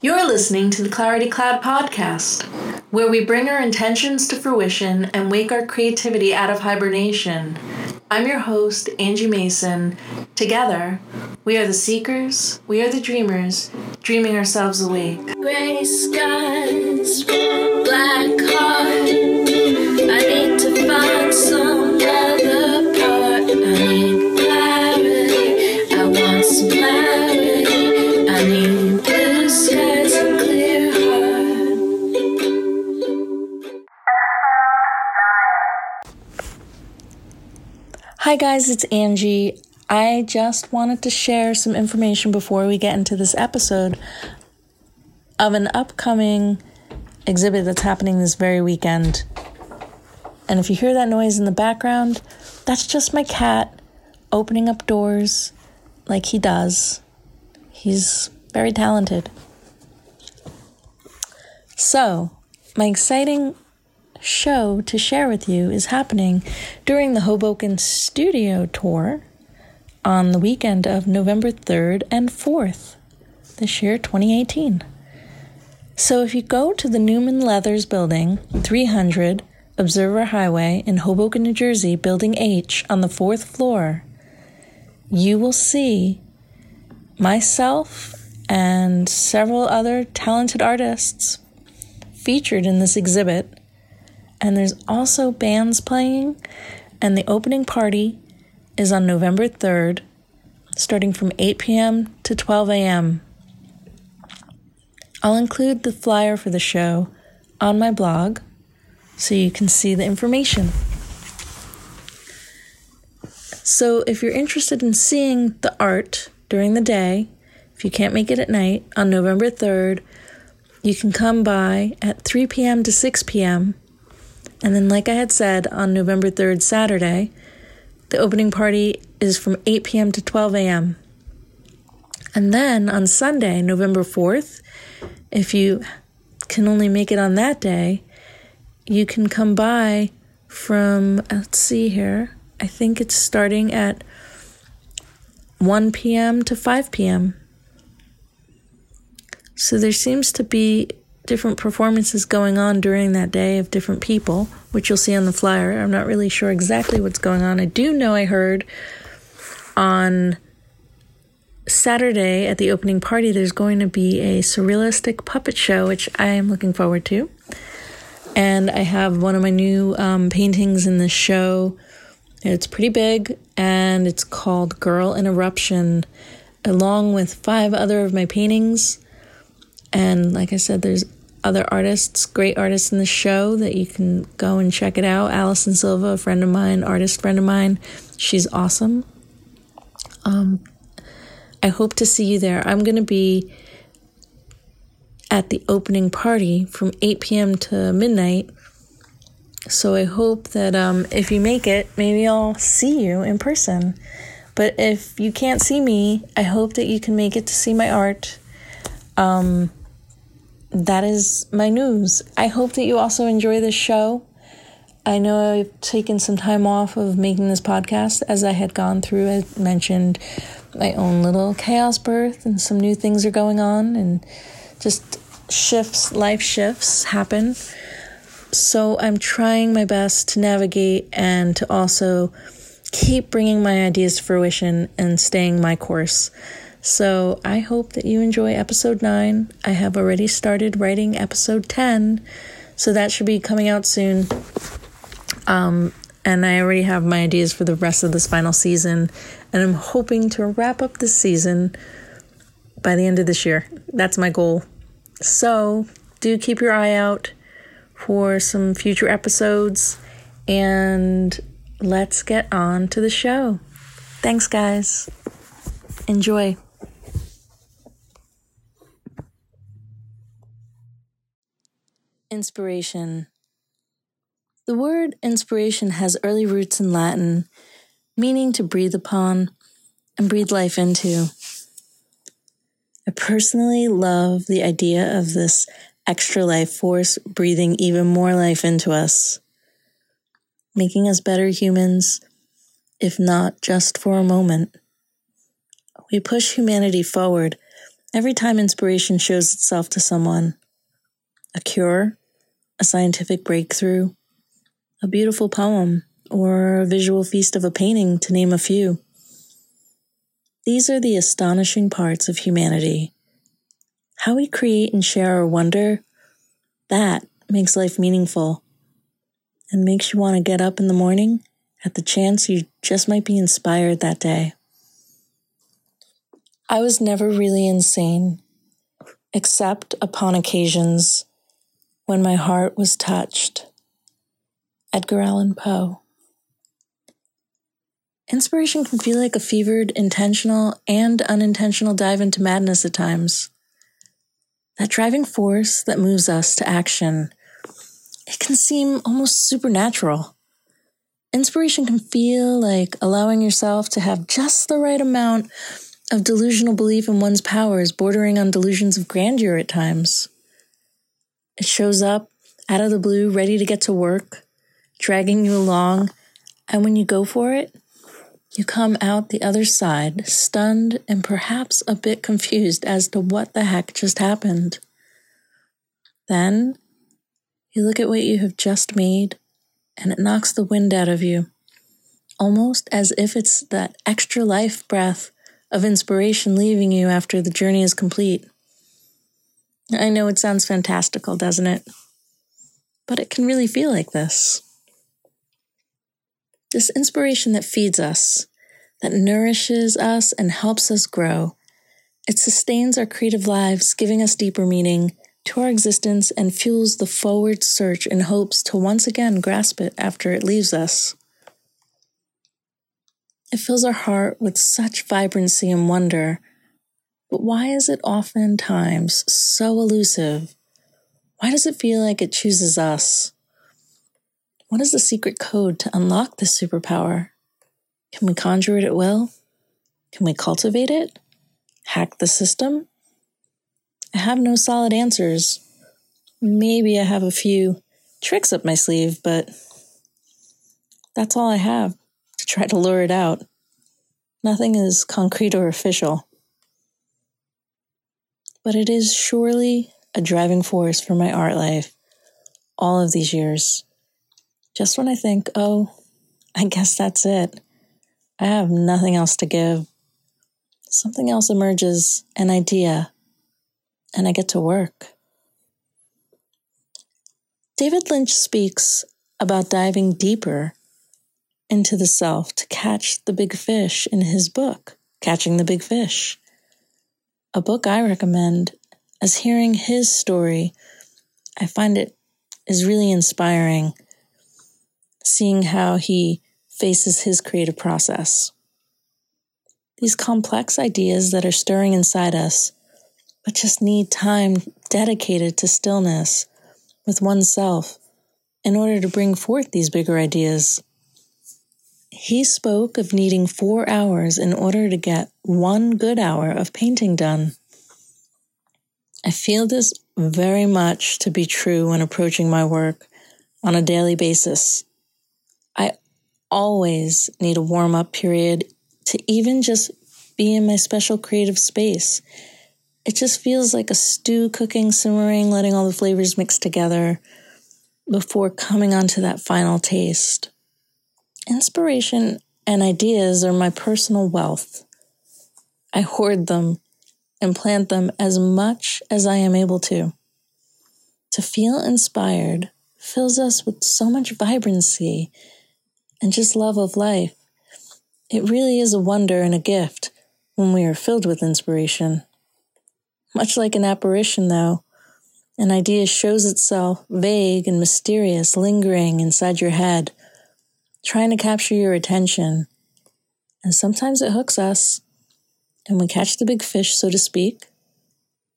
You're listening to the Clarity Cloud Podcast, where we bring our intentions to fruition and wake our creativity out of hibernation. I'm your host, Angie Mason. Together, we are the seekers, we are the dreamers, dreaming ourselves awake. Gray skies, black heart, I need to find some other part. I need clarity, I want some clarity, I need Hi guys, it's Angie. I just wanted to share some information before we get into this episode of an upcoming exhibit that's happening this very weekend. And if you hear that noise in the background, that's just my cat opening up doors like he does. He's very talented. So, my exciting show to share with you is happening during the Hoboken studio tour on the weekend of November 3rd and 4th this year, 2018. So if you go to the Newman Leathers Building, 300 Observer Highway in Hoboken, New Jersey, Building H on the 4th floor, you will see myself and several other talented artists featured in this exhibit. And there's also bands playing, and the opening party is on November 3rd, starting from 8 p.m. to 12 a.m. I'll include the flyer for the show on my blog so you can see the information. So if you're interested in seeing the art during the day, if you can't make it at night, on November 3rd, you can come by at 3 p.m. to 6 p.m., and then, like I had said, on November 3rd, Saturday, the opening party is from 8 p.m. to 12 a.m. And then on Sunday, November 4th, if you can only make it on that day, you can come by from, let's see here, I think it's starting at 1 p.m. to 5 p.m. So there seems to be different performances going on during that day of different people, which you'll see on the flyer. I'm not really sure exactly what's going on. I do know I heard on Saturday at the opening party there's going to be a surrealistic puppet show, which I am looking forward to. And I have one of my new paintings in the show. It's pretty big, and it's called Girl in Eruption, along with 5 other of my paintings. And like I said, there's other artists, great artists in the show that you can go and check it out. Allison Silva, a friend of mine, artist friend of mine. She's awesome. I hope to see you there. I'm going to be at the opening party from 8 p.m. to midnight. So I hope that if you make it, maybe I'll see you in person. But if you can't see me, I hope that you can make it to see my art. That is my news. I hope that you also enjoy this show. I know I've taken some time off of making this podcast as I had gone through. I mentioned my own little chaos birth and some new things are going on and just shifts, life shifts happen. So I'm trying my best to navigate and to also keep bringing my ideas to fruition and staying my course. So I hope that you enjoy episode 9. I have already started writing episode 10, so that should be coming out soon. And I already have my ideas for the rest of this final season, and I'm hoping to wrap up this season by the end of this year. That's my goal. So do keep your eye out for some future episodes, and let's get on to the show. Thanks, guys. Enjoy. Inspiration. The word inspiration has early roots in Latin, meaning to breathe upon and breathe life into. I personally love the idea of this extra life force breathing even more life into us, making us better humans, if not just for a moment. We push humanity forward Every time inspiration shows itself to someone, a cure, a scientific breakthrough, a beautiful poem, or a visual feast of a painting, to name a few. These are the astonishing parts of humanity. How we create and share our wonder, that makes life meaningful and makes you want to get up in the morning at the chance you just might be inspired that day. I was never really insane, except upon occasions when my heart was touched. Edgar Allan Poe. Inspiration can feel like a fevered, intentional, and unintentional dive into madness at times. That driving force that moves us to action, it can seem almost supernatural. Inspiration can feel like allowing yourself to have just the right amount of delusional belief in one's powers, bordering on delusions of grandeur at times. It shows up out of the blue, ready to get to work, dragging you along, and when you go for it, you come out the other side, stunned and perhaps a bit confused as to what the heck just happened. Then, you look at what you have just made, and it knocks the wind out of you, almost as if it's that extra life breath of inspiration leaving you after the journey is complete. I know it sounds fantastical, doesn't it? But it can really feel like this. This inspiration that feeds us, that nourishes us and helps us grow. It sustains our creative lives, giving us deeper meaning to our existence and fuels the forward search in hopes to once again grasp it after it leaves us. It fills our heart with such vibrancy and wonder, but why is it oftentimes so elusive? Why does it feel like it chooses us? What is the secret code to unlock this superpower? Can we conjure it at will? Can we cultivate it? Hack the system? I have no solid answers. Maybe I have a few tricks up my sleeve, but that's all I have to try to lure it out. Nothing is concrete or official. But it is surely a driving force for my art life all of these years. Just when I think, oh, I guess that's it. I have nothing else to give. Something else emerges, an idea, and I get to work. David Lynch speaks about diving deeper into the self to catch the big fish in his book, Catching the Big Fish. A book I recommend, as hearing his story, I find it is really inspiring. Seeing how he faces his creative process. These complex ideas that are stirring inside us, but just need time dedicated to stillness with oneself in order to bring forth these bigger ideas. He spoke of needing 4 hours in order to get one good hour of painting done. I feel this very much to be true when approaching my work on a daily basis. I always need a warm-up period to even just be in my special creative space. It just feels like a stew cooking, simmering, letting all the flavors mix together before coming onto that final taste. Inspiration and ideas are my personal wealth. I hoard them and plant them as much as I am able to. To feel inspired fills us with so much vibrancy and just love of life. It really is a wonder and a gift when we are filled with inspiration. Much like an apparition, though, an idea shows itself vague and mysterious, lingering inside your head, trying to capture your attention. And sometimes it hooks us, and we catch the big fish, so to speak.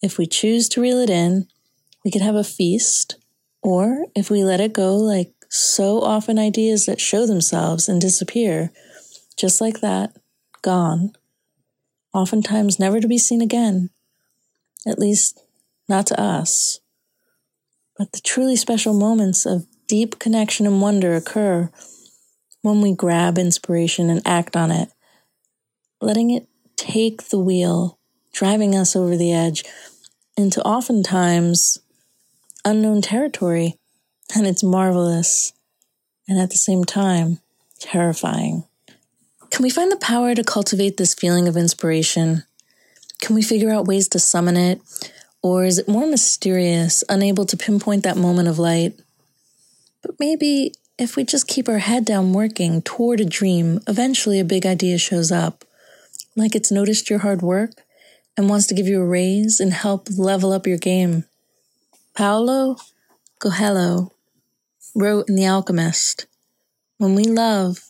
If we choose to reel it in, we could have a feast, or if we let it go, like so often ideas that show themselves and disappear, just like that, gone, oftentimes never to be seen again, at least not to us. But the truly special moments of deep connection and wonder occur when we grab inspiration and act on it, letting it take the wheel driving us over the edge into oftentimes unknown territory. And it's marvelous and at the same time terrifying. Can we find the power to cultivate this feeling of inspiration? Can we figure out ways to summon it? Or is it more mysterious, unable to pinpoint that moment of light? But maybe if we just keep our head down working toward a dream, eventually a big idea shows up. Like it's noticed your hard work and wants to give you a raise and help level up your game. Paulo Coelho wrote in The Alchemist, "When we love,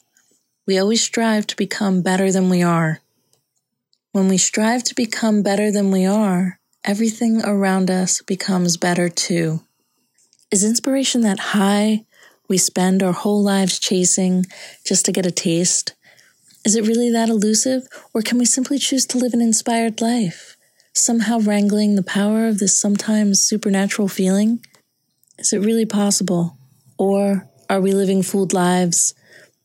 we always strive to become better than we are. When we strive to become better than we are, everything around us becomes better too." Is inspiration that high we spend our whole lives chasing just to get a taste? Is it really that elusive, or can we simply choose to live an inspired life, somehow wrangling the power of this sometimes supernatural feeling? Is it really possible, or are we living fooled lives,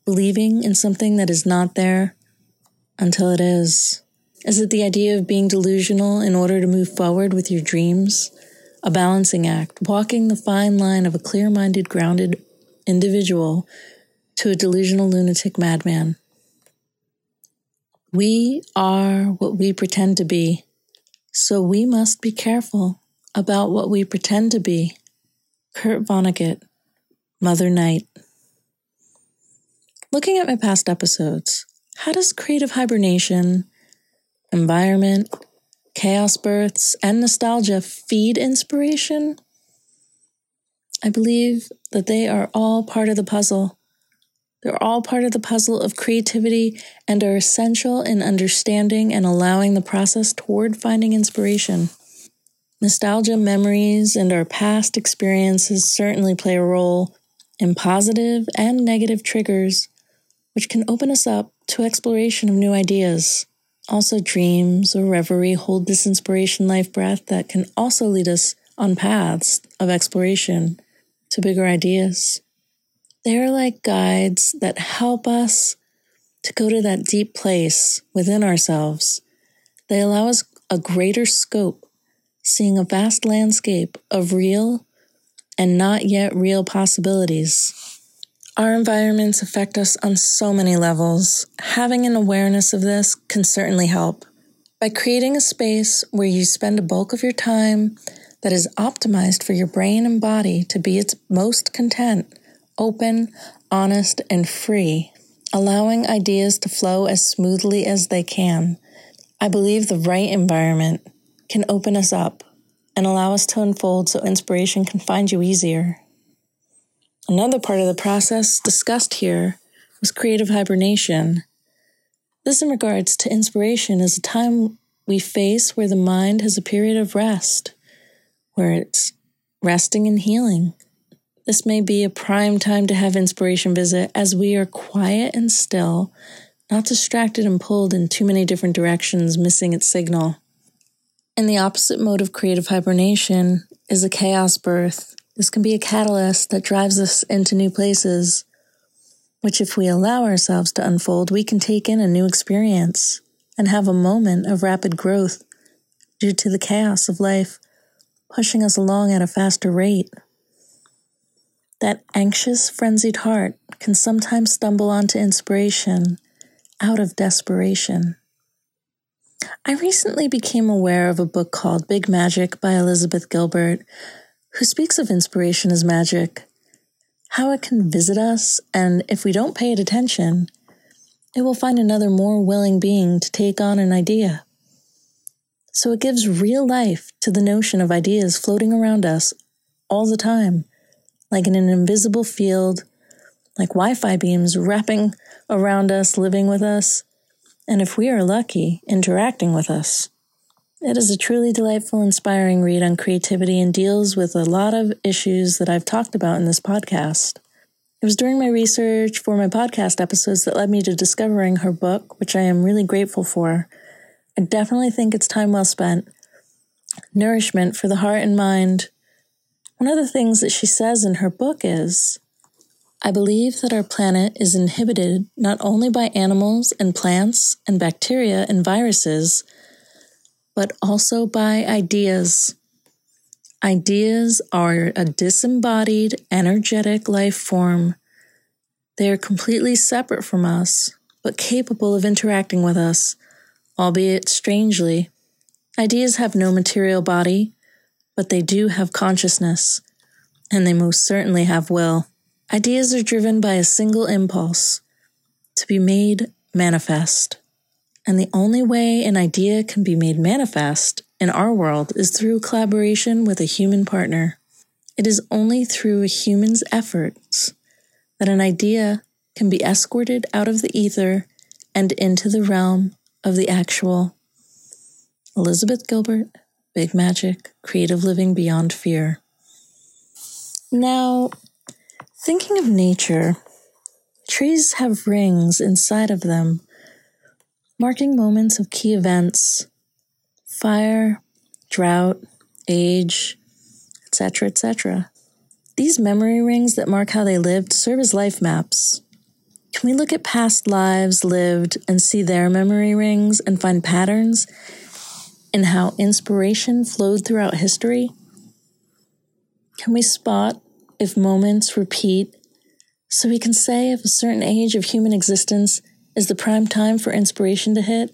believing in something that is not there until it is? Is it the idea of being delusional in order to move forward with your dreams? A balancing act, walking the fine line of a clear-minded, grounded individual to a delusional lunatic madman. We are what we pretend to be, so we must be careful about what we pretend to be. Kurt Vonnegut, Mother Night. Looking at my past episodes, how does creative hibernation, environment, chaos births, and nostalgia feed inspiration? I believe that they are all part of the puzzle. They're all part of the puzzle of creativity and are essential in understanding and allowing the process toward finding inspiration. Nostalgia, memories, and our past experiences certainly play a role in positive and negative triggers, which can open us up to exploration of new ideas. Also, dreams or reverie hold this inspiration life breath that can also lead us on paths of exploration to bigger ideas. They are like guides that help us to go to that deep place within ourselves. They allow us a greater scope, seeing a vast landscape of real and not yet real possibilities. Our environments affect us on so many levels. Having an awareness of this can certainly help. By creating a space where you spend a bulk of your time that is optimized for your brain and body to be its most content, open, honest, and free, allowing ideas to flow as smoothly as they can, I believe the right environment can open us up and allow us to unfold so inspiration can find you easier. Another part of the process discussed here was creative hibernation. This in regards to inspiration is a time we face where the mind has a period of rest, where it's resting and healing. This may be a prime time to have inspiration visit as we are quiet and still, not distracted and pulled in too many different directions, missing its signal. And the opposite mode of creative hibernation is a chaos birth. This can be a catalyst that drives us into new places, which if we allow ourselves to unfold, we can take in a new experience and have a moment of rapid growth due to the chaos of life pushing us along at a faster rate. That anxious, frenzied heart can sometimes stumble onto inspiration out of desperation. I recently became aware of a book called Big Magic by Elizabeth Gilbert, who speaks of inspiration as magic, how it can visit us, and if we don't pay it attention, it will find another more willing being to take on an idea. So it gives real life to the notion of ideas floating around us all the time, like in an invisible field, like Wi-Fi beams wrapping around us, living with us, and if we are lucky, interacting with us. It is a truly delightful, inspiring read on creativity and deals with a lot of issues that I've talked about in this podcast. It was during my research for my podcast episodes that led me to discovering her book, which I am really grateful for. I definitely think it's time well spent. Nourishment for the heart and mind. One of the things that she says in her book is, "I believe that our planet is inhabited not only by animals and plants and bacteria and viruses, but also by ideas. Ideas are a disembodied, energetic life form. They are completely separate from us, but capable of interacting with us, albeit strangely. Ideas have no material body, but they do have consciousness, and they most certainly have will. Ideas are driven by a single impulse, to be made manifest. And the only way an idea can be made manifest in our world is through collaboration with a human partner. It is only through a human's efforts that an idea can be escorted out of the ether and into the realm of the actual. Elizabeth Gilbert, Big Magic, Creative Living Beyond Fear. Now, thinking of nature, trees have rings inside of them, marking moments of key events, fire, drought, age, etc., etc. These memory rings that mark how they lived serve as life maps. Can we look at past lives lived and see their memory rings and find patterns in how inspiration flowed throughout history? Can we spot if moments repeat so we can say if a certain age of human existence is the prime time for inspiration to hit,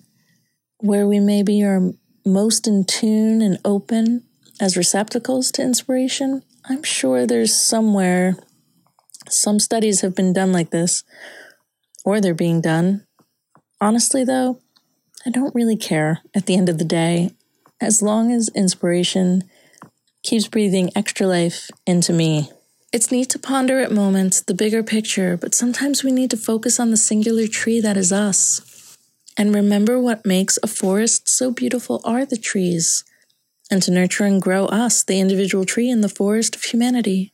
where we maybe are most in tune and open as receptacles to inspiration? I'm sure there's somewhere, some studies have been done like this, or they're being done. Honestly, though, I don't really care at the end of the day, as long as inspiration keeps breathing extra life into me. It's neat to ponder at moments the bigger picture, but sometimes we need to focus on the singular tree that is us. And remember what makes a forest so beautiful are the trees, and to nurture and grow us, the individual tree in the forest of humanity.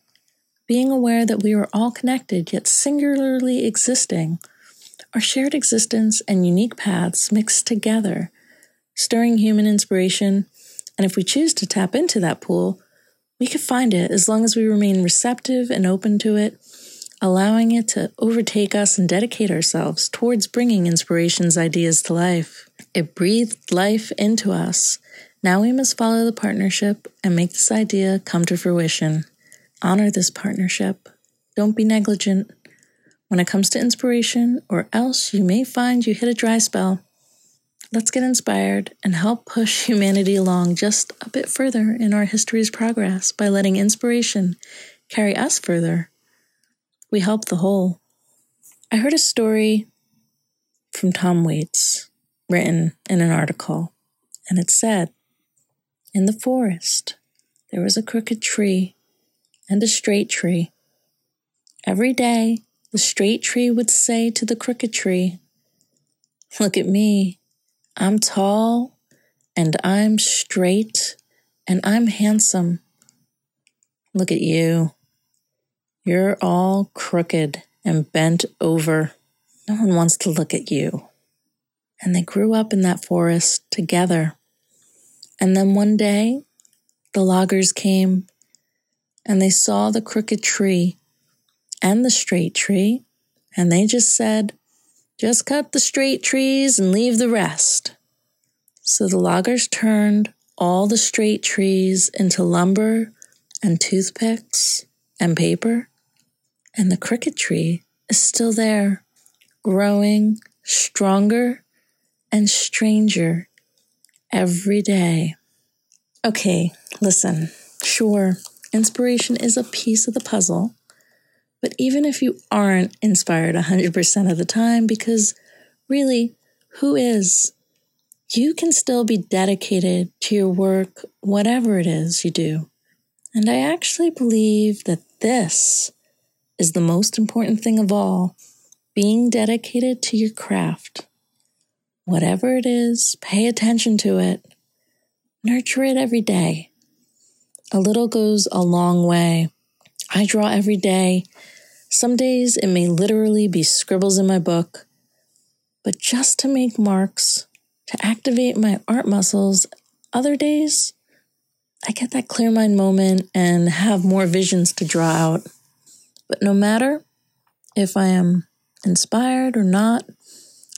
Being aware that we are all connected, yet singularly existing, our shared existence and unique paths mixed together, stirring human inspiration, and if we choose to tap into that pool, we could find it as long as we remain receptive and open to it, allowing it to overtake us and dedicate ourselves towards bringing inspiration's ideas to life. It breathed life into us. Now we must follow the partnership and make this idea come to fruition. Honor this partnership. Don't be negligent when it comes to inspiration, or else you may find you hit a dry spell. Let's get inspired and help push humanity along just a bit further in our history's progress by letting inspiration carry us further. We help the whole. I heard a story from Tom Waits written in an article, and it said, "In the forest, there was a crooked tree and a straight tree. Every day, the straight tree would say to the crooked tree, 'Look at me. I'm tall, and I'm straight, and I'm handsome. Look at you. You're all crooked and bent over. No one wants to look at you.'" And they grew up in that forest together. And then one day, the loggers came, and they saw the crooked tree and the straight tree, and they just said, "Just cut the straight trees and leave the rest." So the loggers turned all the straight trees into lumber and toothpicks and paper, and the crooked tree is still there, growing stronger and stranger every day. Okay, listen, sure, inspiration is a piece of the puzzle, but even if you aren't inspired 100% of the time, because really, who is? You can still be dedicated to your work, whatever it is you do. And I actually believe that this is the most important thing of all, being dedicated to your craft. Whatever it is, pay attention to it. Nurture it every day. A little goes a long way. I draw every day. Some days it may literally be scribbles in my book, but just to make marks, to activate my art muscles. Other days, I get that clear mind moment and have more visions to draw out. But no matter if I am inspired or not,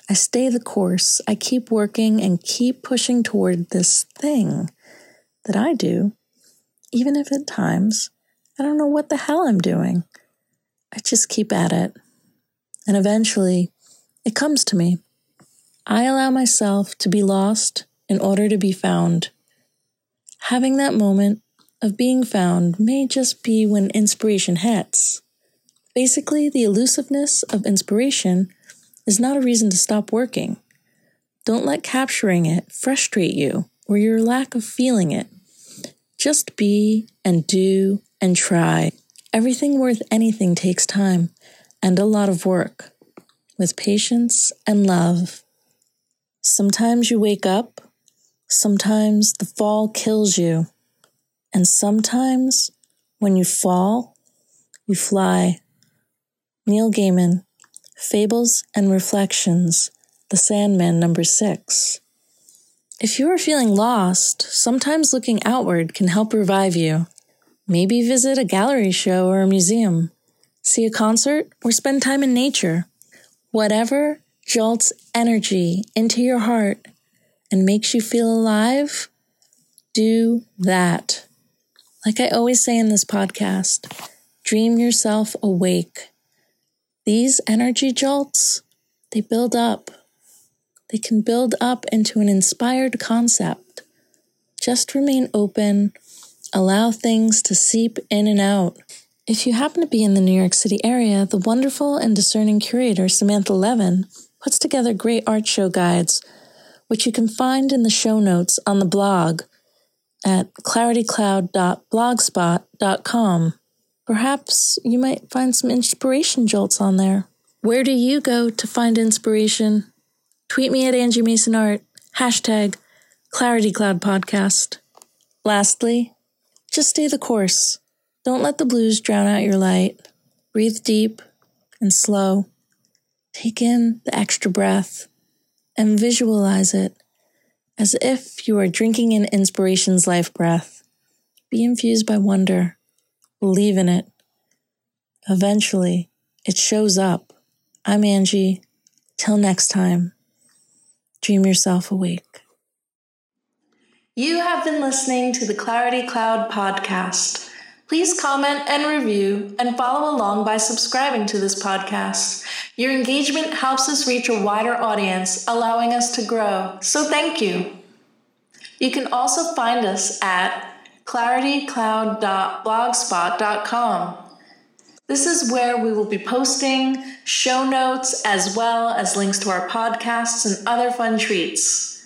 I stay the course. I keep working and keep pushing toward this thing that I do, even if at times I don't know what the hell I'm doing. I just keep at it. And eventually, it comes to me. I allow myself to be lost in order to be found. Having that moment of being found may just be when inspiration hits. Basically, the elusiveness of inspiration is not a reason to stop working. Don't let capturing it frustrate you or your lack of feeling it. Just be and do and try. Everything worth anything takes time and a lot of work, with patience and love. Sometimes you wake up, sometimes the fall kills you, and sometimes when you fall, you fly. Neil Gaiman, Fables and Reflections, The Sandman, number 6. If you are feeling lost, sometimes looking outward can help revive you. Maybe visit a gallery show or a museum, see a concert, or spend time in nature. Whatever jolts energy into your heart and makes you feel alive, do that. Like I always say in this podcast, dream yourself awake. These energy jolts, they build up. They can build up into an inspired concept. Just remain open. Allow things to seep in and out. If you happen to be in the New York City area, the wonderful and discerning curator Samantha Levin puts together great art show guides, which you can find in the show notes on the blog at claritycloud.blogspot.com. Perhaps you might find some inspiration jolts on there. Where do you go to find inspiration? Tweet me at Angie Mason Art, hashtag Clarity Cloud Podcast. Lastly, just stay the course. Don't let the blues drown out your light. Breathe deep and slow. Take in the extra breath and visualize it as if you are drinking in inspiration's life breath. Be infused by wonder. Believe in it. Eventually, it shows up. I'm Angie. Till next time, dream yourself awake. You have been listening to the Clarity Cloud podcast. Please comment and review and follow along by subscribing to this podcast. Your engagement helps us reach a wider audience, allowing us to grow. So thank you. You can also find us at claritycloud.blogspot.com. This is where we will be posting show notes as well as links to our podcasts and other fun treats.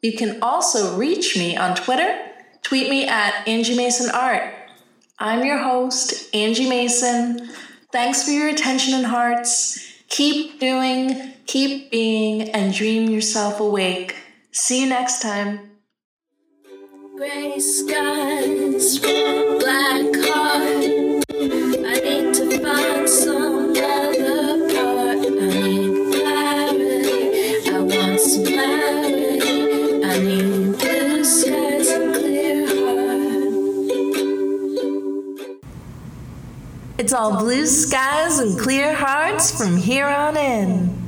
You can also reach me on Twitter. Tweet me at Angie Mason Art. I'm your host, Angie Mason. Thanks for your attention and hearts. Keep doing, keep being, and dream yourself awake. See you next time. Gray skies, black heart. I need to find some other part. I need clarity. I want some clarity. I need blue skies and clear heart. It's all blue skies and clear hearts from here on in.